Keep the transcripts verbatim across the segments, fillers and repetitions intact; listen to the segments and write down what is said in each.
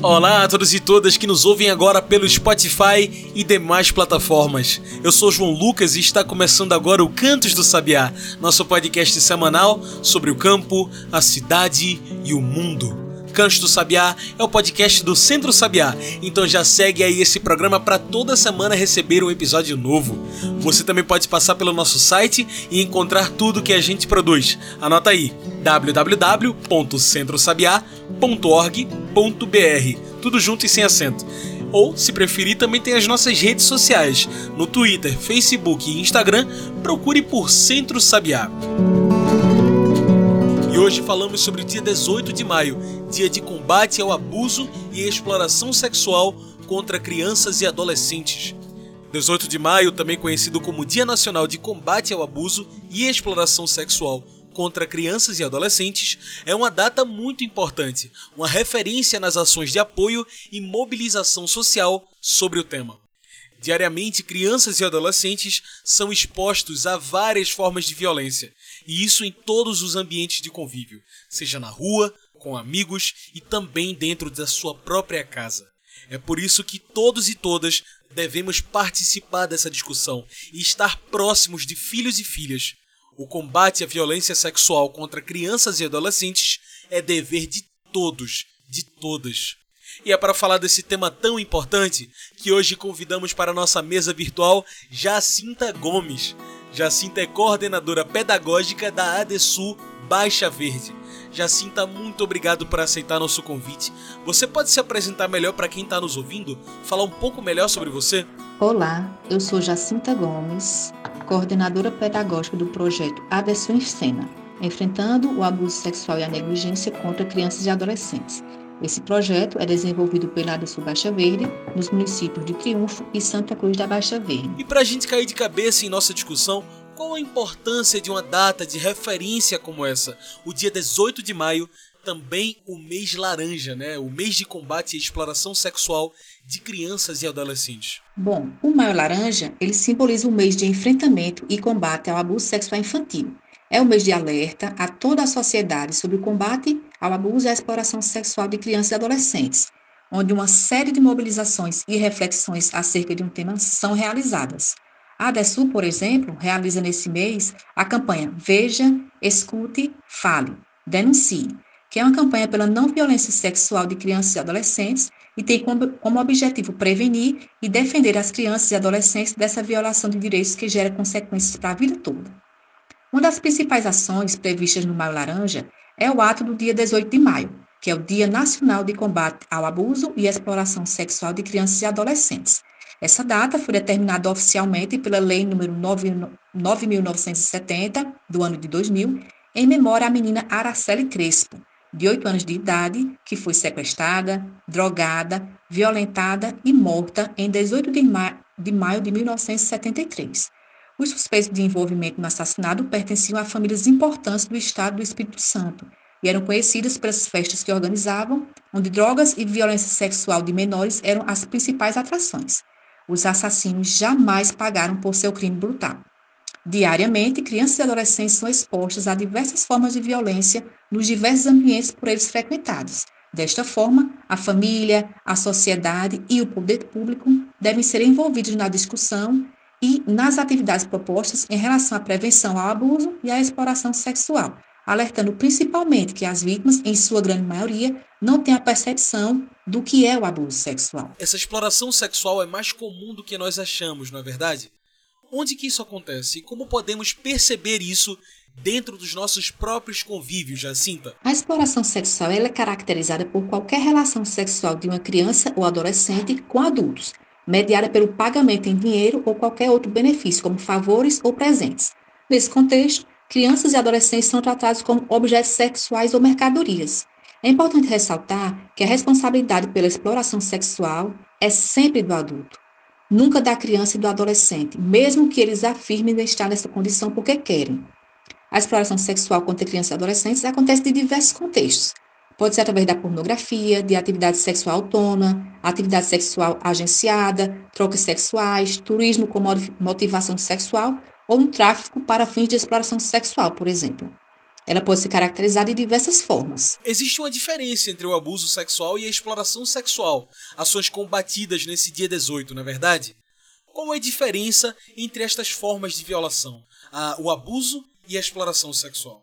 Olá a todos e todas que nos ouvem agora pelo Spotify e demais plataformas. Eu sou João Lucas e está começando agora o Cantos do Sabiá, nosso podcast semanal sobre o campo, a cidade e o mundo. Cantos do Sabiá é o podcast do Centro Sabiá, então já segue aí esse programa para toda semana receber um episódio novo. Você também pode passar pelo nosso site e encontrar tudo que a gente produz. Anota aí, w w w ponto centro sabiá ponto org ponto b r, tudo junto e sem acento. Ou, se preferir, também tem as nossas redes sociais. No Twitter, Facebook e Instagram, procure por Centro Sabiá. Hoje falamos sobre o dia dezoito de maio, dia de combate ao abuso e exploração sexual contra crianças e adolescentes. dezoito de maio, também conhecido como Dia Nacional de Combate ao Abuso e Exploração Sexual contra Crianças e Adolescentes, é uma data muito importante, uma referência nas ações de apoio e mobilização social sobre o tema. Diariamente, crianças e adolescentes são expostos a várias formas de violência, e isso em todos os ambientes de convívio, seja na rua, com amigos e também dentro da sua própria casa. É por isso que todos e todas devemos participar dessa discussão e estar próximos de filhos e filhas. O combate à violência sexual contra crianças e adolescentes é dever de todos, de todas. E é para falar desse tema tão importante que hoje convidamos para a nossa mesa virtual Jacinta Gomes. Jacinta é coordenadora pedagógica da ADESU Baixa Verde. Jacinta, muito obrigado por aceitar nosso convite. Você pode se apresentar melhor para quem está nos ouvindo? Falar um pouco melhor sobre você? Olá, eu sou Jacinta Gomes, coordenadora pedagógica do projeto ADESU em Cena, enfrentando o abuso sexual e a negligência contra crianças e adolescentes. Esse projeto é desenvolvido pela ADESU Baixa Verde, nos municípios de Triunfo e Santa Cruz da Baixa Verde. E para a gente cair de cabeça em nossa discussão, qual a importância de uma data de referência como essa? O dia dezoito de maio, também o mês laranja, né? O mês de combate à exploração sexual de crianças e adolescentes. Bom, o maio laranja, ele simboliza o mês de enfrentamento e combate ao abuso sexual infantil. É um mês de alerta a toda a sociedade sobre o combate ao abuso e à exploração sexual de crianças e adolescentes, onde uma série de mobilizações e reflexões acerca de um tema são realizadas. A ADESU, por exemplo, realiza nesse mês a campanha Veja, Escute, Fale, Denuncie, que é uma campanha pela não violência sexual de crianças e adolescentes e tem como objetivo prevenir e defender as crianças e adolescentes dessa violação de direitos que gera consequências para a vida toda. Uma das principais ações previstas no Maio Laranja é o ato do dia dezoito de maio, que é o Dia Nacional de Combate ao Abuso e Exploração Sexual de Crianças e Adolescentes. Essa data foi determinada oficialmente pela Lei número nove mil novecentos e setenta, do ano de dois mil, em memória à menina Araceli Crespo, de oito anos de idade, que foi sequestrada, drogada, violentada e morta em dezoito de maio de mil novecentos e setenta e três. Os suspeitos de envolvimento no assassinato pertenciam a famílias importantes do estado do Espírito Santo e eram conhecidas pelas festas que organizavam, onde drogas e violência sexual de menores eram as principais atrações. Os assassinos jamais pagaram por seu crime brutal. Diariamente, crianças e adolescentes são expostas a diversas formas de violência nos diversos ambientes por eles frequentados. Desta forma, a família, a sociedade e o poder público devem ser envolvidos na discussão e nas atividades propostas em relação à prevenção ao abuso e à exploração sexual, alertando principalmente que as vítimas, em sua grande maioria, não têm a percepção do que é o abuso sexual. Essa exploração sexual é mais comum do que nós achamos, não é verdade? Onde que isso acontece e como podemos perceber isso dentro dos nossos próprios convívios, Jacinta? A exploração sexual ela é caracterizada por qualquer relação sexual de uma criança ou adolescente com adultos, mediada pelo pagamento em dinheiro ou qualquer outro benefício, como favores ou presentes. Nesse contexto, crianças e adolescentes são tratados como objetos sexuais ou mercadorias. É importante ressaltar que a responsabilidade pela exploração sexual é sempre do adulto, nunca da criança e do adolescente, mesmo que eles afirmem estar nessa condição porque querem. A exploração sexual contra crianças e adolescentes acontece de diversos contextos. Pode ser através da pornografia, de atividade sexual autônoma, atividade sexual agenciada, trocas sexuais, turismo com motivação sexual ou um tráfico para fins de exploração sexual, por exemplo. Ela pode se caracterizar de diversas formas. Existe uma diferença entre o abuso sexual e a exploração sexual, ações combatidas nesse dia dezoito, não é verdade? Qual é a diferença entre estas formas de violação, a, o abuso e a exploração sexual?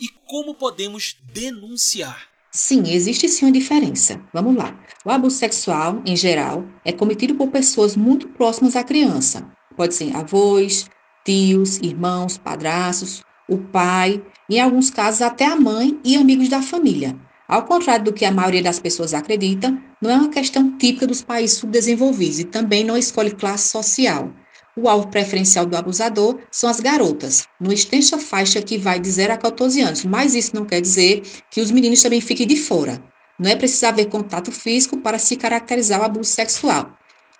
E como podemos denunciar? Sim, existe sim uma diferença. Vamos lá. O abuso sexual, em geral, é cometido por pessoas muito próximas à criança. Pode ser avós, tios, irmãos, padrastos, o pai, em alguns casos até a mãe e amigos da família. Ao contrário do que a maioria das pessoas acredita, não é uma questão típica dos países subdesenvolvidos e também não escolhe classe social. O alvo preferencial do abusador são as garotas, numa extensa faixa que vai de zero a quatorze anos, mas isso não quer dizer que os meninos também fiquem de fora. Não é preciso haver contato físico para se caracterizar o abuso sexual.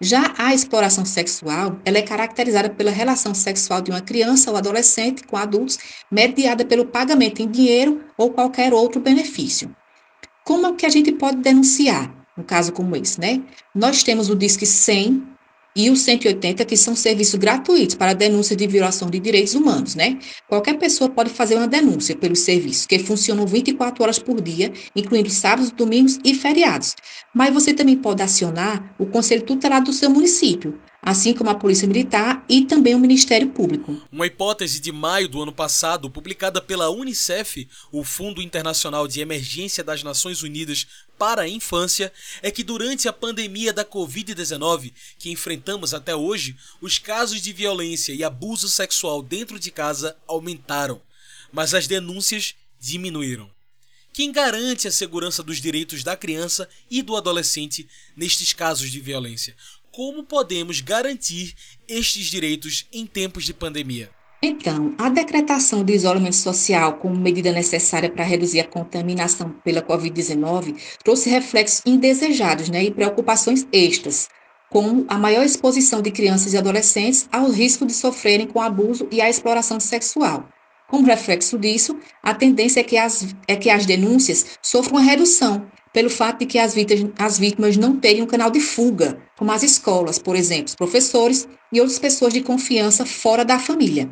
Já a exploração sexual, ela é caracterizada pela relação sexual de uma criança ou adolescente com adultos, mediada pelo pagamento em dinheiro ou qualquer outro benefício. Como é que a gente pode denunciar um caso como esse, né? Nós temos o Disque cem e o cento e oitenta, que são serviços gratuitos para denúncia de violação de direitos humanos, né? Qualquer pessoa pode fazer uma denúncia pelos serviços, que funcionam vinte e quatro horas por dia, incluindo sábados, domingos e feriados. Mas você também pode acionar o Conselho Tutelar do seu município, assim como a Polícia Militar e também o Ministério Público. Uma hipótese de maio do ano passado, publicada pela Unicef, o Fundo Internacional de Emergência das Nações Unidas para a Infância, é que durante a pandemia da covid dezenove, que enfrentamos até hoje, os casos de violência e abuso sexual dentro de casa aumentaram, mas as denúncias diminuíram. Quem garante a segurança dos direitos da criança e do adolescente nestes casos de violência? Como podemos garantir estes direitos em tempos de pandemia? Então, a decretação de isolamento social como medida necessária para reduzir a contaminação pela covid dezenove trouxe reflexos indesejados, né, e preocupações extras, como a maior exposição de crianças e adolescentes ao risco de sofrerem com o abuso e a exploração sexual. Como reflexo disso, a tendência é que as, é que as denúncias sofram uma redução, pelo fato de que as vítimas, as vítimas não terem um canal de fuga, como as escolas, por exemplo, os professores e outras pessoas de confiança fora da família.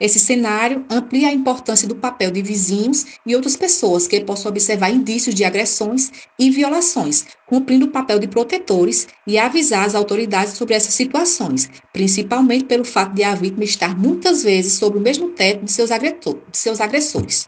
Esse cenário amplia a importância do papel de vizinhos e outras pessoas que possam observar indícios de agressões e violações, cumprindo o papel de protetores e avisar as autoridades sobre essas situações, principalmente pelo fato de a vítima estar muitas vezes sob o mesmo teto de seus agressores.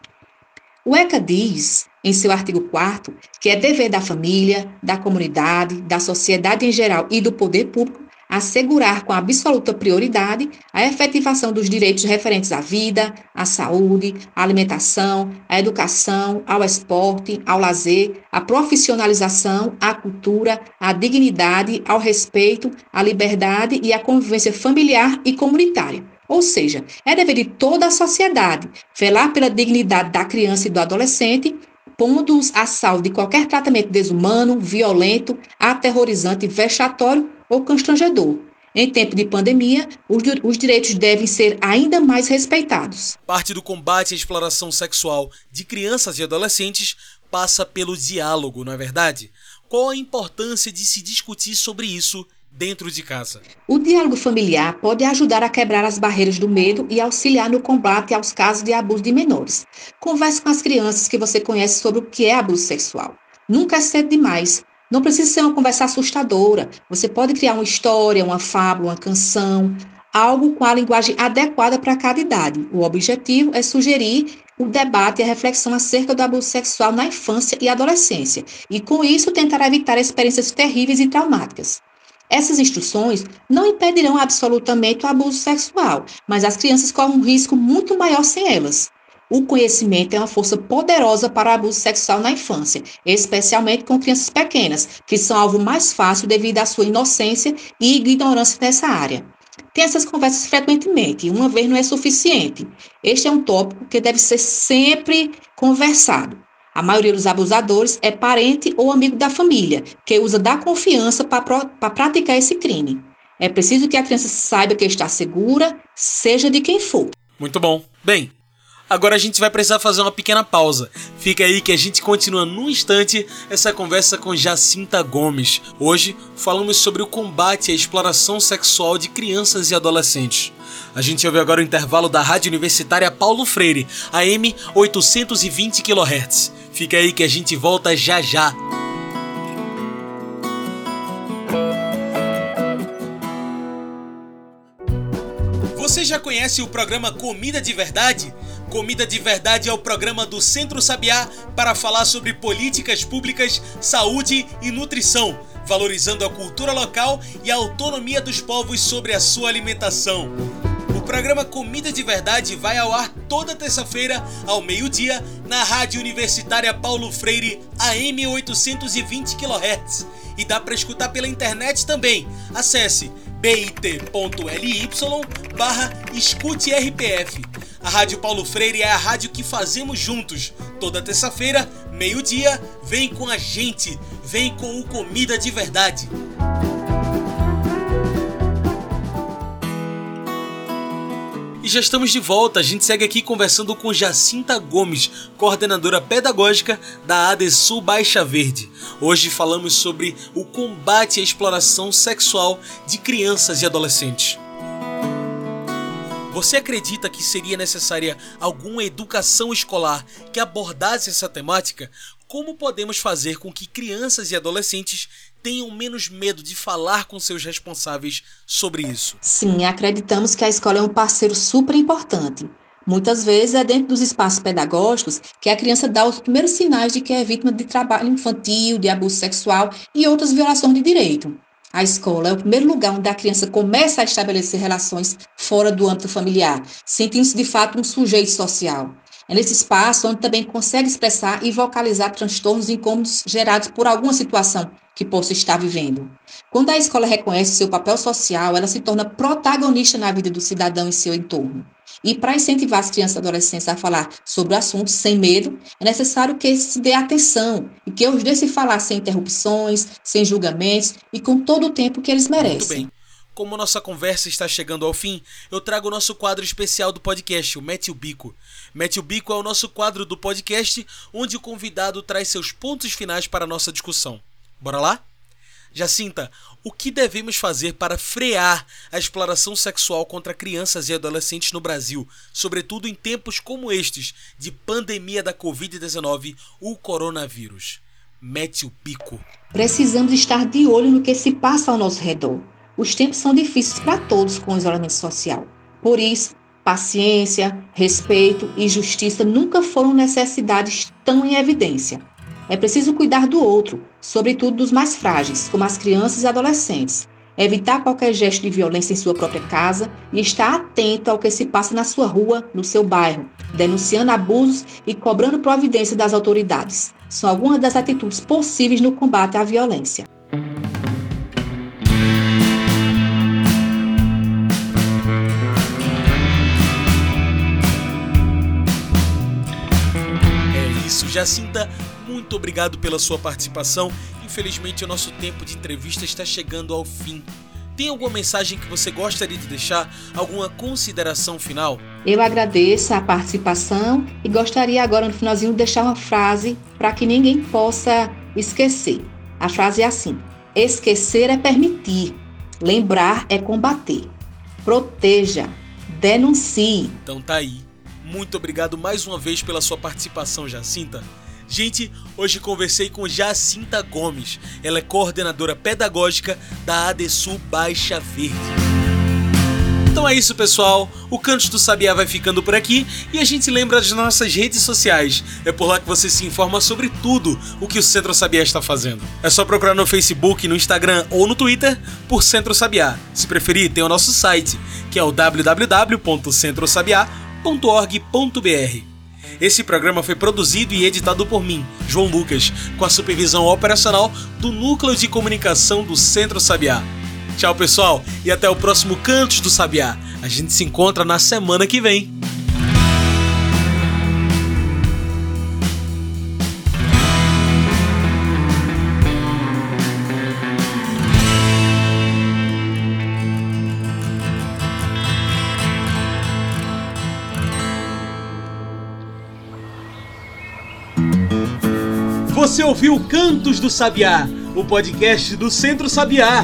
O ECA diz, em seu artigo quarto, que é dever da família, da comunidade, da sociedade em geral e do poder público assegurar com absoluta prioridade a efetivação dos direitos referentes à vida, à saúde, à alimentação, à educação, ao esporte, ao lazer, à profissionalização, à cultura, à dignidade, ao respeito, à liberdade e à convivência familiar e comunitária. Ou seja, é dever de toda a sociedade velar pela dignidade da criança e do adolescente, pondo-os a salvo de qualquer tratamento desumano, violento, aterrorizante, vexatório ou constrangedor. Em tempo de pandemia, os, os direitos devem ser ainda mais respeitados. Parte do combate à exploração sexual de crianças e adolescentes passa pelo diálogo, não é verdade? Qual a importância de se discutir sobre isso dentro de casa? O diálogo familiar pode ajudar a quebrar as barreiras do medo e auxiliar no combate aos casos de abuso de menores. Converse com as crianças que você conhece sobre o que é abuso sexual. Nunca é cedo demais. Não precisa ser uma conversa assustadora. Você pode criar uma história, uma fábula, uma canção, algo com a linguagem adequada para cada idade. O objetivo é sugerir o debate e a reflexão acerca do abuso sexual na infância e adolescência, e com isso tentar evitar experiências terríveis e traumáticas. Essas instruções não impedirão absolutamente o abuso sexual, mas as crianças correm um risco muito maior sem elas. O conhecimento é uma força poderosa para o abuso sexual na infância, especialmente com crianças pequenas, que são alvo mais fácil devido à sua inocência e ignorância nessa área. Tem essas conversas frequentemente, uma vez não é suficiente. Este é um tópico que deve ser sempre conversado. A maioria dos abusadores é parente ou amigo da família, que usa da confiança para praticar esse crime. É preciso que a criança saiba que está segura, seja de quem for. Muito bom. Bem, Agora a gente vai precisar fazer uma pequena pausa. Fica aí que a gente continua num instante essa conversa com Jacinta Gomes. Hoje falamos sobre o combate à exploração sexual de crianças e adolescentes. A gente ouve agora o intervalo da Rádio Universitária Paulo Freire, A M oitocentos e vinte quilohertz. Fica aí que a gente volta já já. Você já conhece o programa Comida de Verdade? Comida de Verdade é o programa do Centro Sabiá para falar sobre políticas públicas, saúde e nutrição, valorizando a cultura local e a autonomia dos povos sobre a sua alimentação. O programa Comida de Verdade vai ao ar toda terça-feira, ao meio-dia, na Rádio Universitária Paulo Freire, A M oitocentos e vinte quilohertz. E dá para escutar pela internet também. Acesse bit.ly barra escute R P F. A Rádio Paulo Freire é a rádio que fazemos juntos. Toda terça-feira, meio-dia, vem com a gente, vem com o Comida de Verdade. E já estamos de volta, a gente segue aqui conversando com Jacinta Gomes, coordenadora pedagógica da ADESU Baixa Verde. Hoje falamos sobre o combate à exploração sexual de crianças e adolescentes. Você acredita que seria necessária alguma educação escolar que abordasse essa temática? Como podemos fazer com que crianças e adolescentes tenham menos medo de falar com seus responsáveis sobre isso? Sim, acreditamos que a escola é um parceiro super importante. Muitas vezes é dentro dos espaços pedagógicos que a criança dá os primeiros sinais de que é vítima de trabalho infantil, de abuso sexual e outras violações de direito. A escola é o primeiro lugar onde a criança começa a estabelecer relações fora do âmbito familiar, sentindo-se de fato um sujeito social. É nesse espaço onde também consegue expressar e vocalizar transtornos e incômodos gerados por alguma situação que possa estar vivendo. Quando a escola reconhece seu papel social, ela se torna protagonista na vida do cidadão e seu entorno. E para incentivar as crianças e adolescentes a falar sobre o assunto sem medo, é necessário que se dê atenção e que os deixe falar sem interrupções, sem julgamentos e com todo o tempo que eles merecem. Muito bem. Como nossa conversa está chegando ao fim, eu trago o nosso quadro especial do podcast, o Mete o Bico. Mete o Bico é o nosso quadro do podcast, onde o convidado traz seus pontos finais para a nossa discussão. Bora lá? Jacinta, o que devemos fazer para frear a exploração sexual contra crianças e adolescentes no Brasil, sobretudo em tempos como estes, de pandemia da covid dezenove, o coronavírus? Mete o Bico. Precisamos estar de olho no que se passa ao nosso redor. Os tempos são difíceis para todos com o isolamento social. Por isso, paciência, respeito e justiça nunca foram necessidades tão em evidência. É preciso cuidar do outro, sobretudo dos mais frágeis, como as crianças e adolescentes. Evitar qualquer gesto de violência em sua própria casa e estar atento ao que se passa na sua rua, no seu bairro, denunciando abusos e cobrando providência das autoridades. São algumas das atitudes possíveis no combate à violência. Jacinta, muito obrigado pela sua participação. Infelizmente, o nosso tempo de entrevista está chegando ao fim. Tem alguma mensagem que você gostaria de deixar? Alguma consideração final? Eu agradeço a participação e gostaria agora, no finalzinho, de deixar uma frase para que ninguém possa esquecer. A frase é assim: esquecer é permitir, lembrar é combater. Proteja, denuncie. Então tá aí. Muito obrigado mais uma vez pela sua participação, Jacinta. Gente, hoje conversei com Jacinta Gomes. Ela é coordenadora pedagógica da ADESU Baixa Verde. Então é isso, pessoal. O Cantos do Sabiá vai ficando por aqui e a gente lembra das nossas redes sociais. É por lá que você se informa sobre tudo o que o Centro Sabiá está fazendo. É só procurar no Facebook, no Instagram ou no Twitter por Centro Sabiá. Se preferir, tem o nosso site, que é o w w w ponto centro sabiá ponto org ponto b r. Esse programa foi produzido e editado por mim, João Lucas, com a supervisão operacional do Núcleo de Comunicação do Centro Sabiá. Tchau, pessoal, e até o próximo Cantos do Sabiá. A gente se encontra na semana que vem. Você ouviu Cantos do Sabiá, o podcast do Centro Sabiá.